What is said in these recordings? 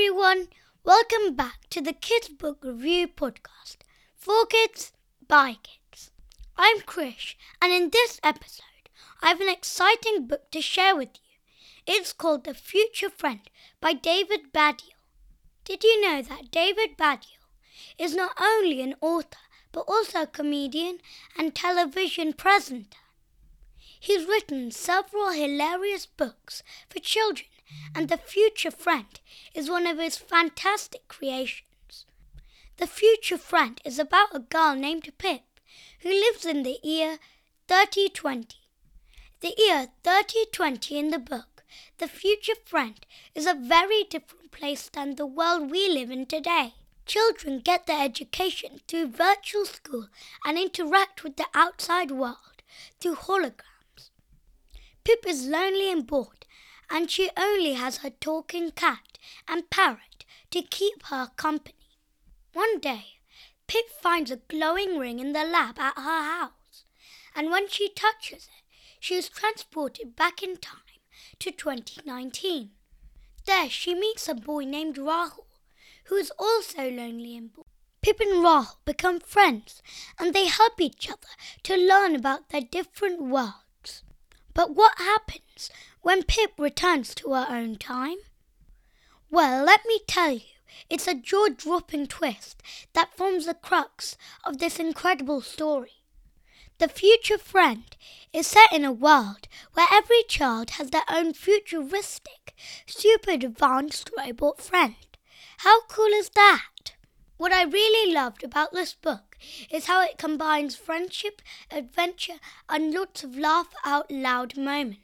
everyone, welcome back to the Kids Book Review Podcast, for kids, by kids. I'm Krish, and in this episode, I have an exciting book to share with you. It's called The Future Friend by David Baddiel. Did you know that David Baddiel is not only an author, but also a comedian and television presenter? He's written several hilarious books for children, and The Future Friend is one of his fantastic creations. The Future Friend is about a girl named Pip who lives in the year 3020. The year 3020 in the book, The Future Friend, is a very different place than the world we live in today. Children get their education through virtual school and interact with the outside world through holograms. Pip is lonely and bored, and she only has her talking cat and parrot to keep her company. One day, Pip finds a glowing ring in the lab at her house, and when she touches it, she is transported back in time to 2019. There, she meets a boy named Rahul, who is also lonely and bored. Pip and Rahul become friends, and they help each other to learn about their different worlds. But what happens when Pip returns to her own time? Well, let me tell you, it's a jaw-dropping twist that forms the crux of this incredible story. The Future Friend is set in a world where every child has their own futuristic, super advanced robot friend. How cool is that? What I really loved about this book is how it combines friendship, adventure, and lots of laugh-out-loud moments.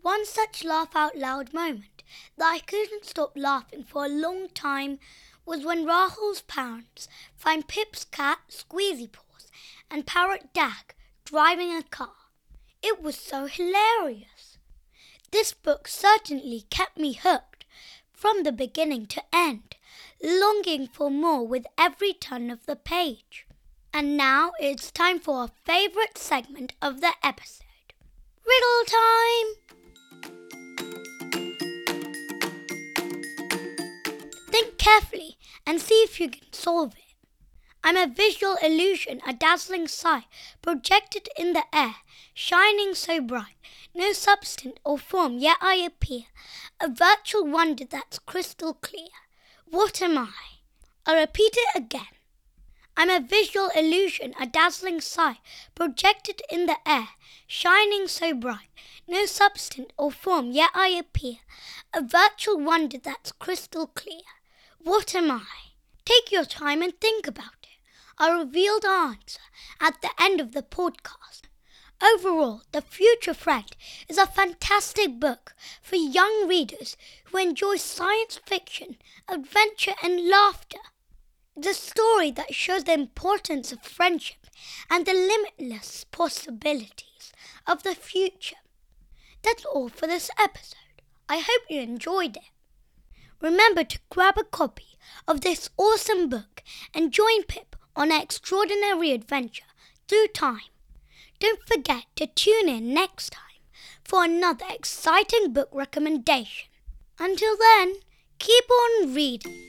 One such laugh-out-loud moment that I couldn't stop laughing for a long time was when Rahul's parents find Pip's cat, Squeezy Paws, and parrot Dag driving a car. It was so hilarious. This book certainly kept me hooked from the beginning to end, longing for more with every turn of the page. And now it's time for our favourite segment of the episode, Riddle Time! Think carefully and see if you can solve it. I'm a visual illusion, a dazzling sight, projected in the air, shining so bright, no substance or form, yet I appear, a virtual wonder that's crystal clear. What am I? I'll repeat it again. I'm a visual illusion, a dazzling sight, projected in the air, shining so bright, no substance or form, yet I appear, a virtual wonder that's crystal clear. What am I? Take your time and think about it. I'll reveal the answer at the end of the podcast. Overall, The Future Friend is a fantastic book for young readers who enjoy science fiction, adventure and laughter. It's a story that shows the importance of friendship and the limitless possibilities of the future. That's all for this episode. I hope you enjoyed it. Remember to grab a copy of this awesome book and join Pip on an extraordinary adventure through time. Don't forget to tune in next time for another exciting book recommendation. Until then, keep on reading.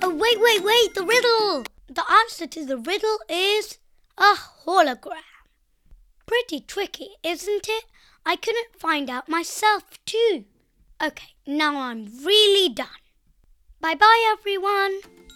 Oh, wait, the riddle! The answer to the riddle is a hologram. Pretty tricky, isn't it? I couldn't find out myself too. Okay, now I'm really done. Bye-bye, everyone.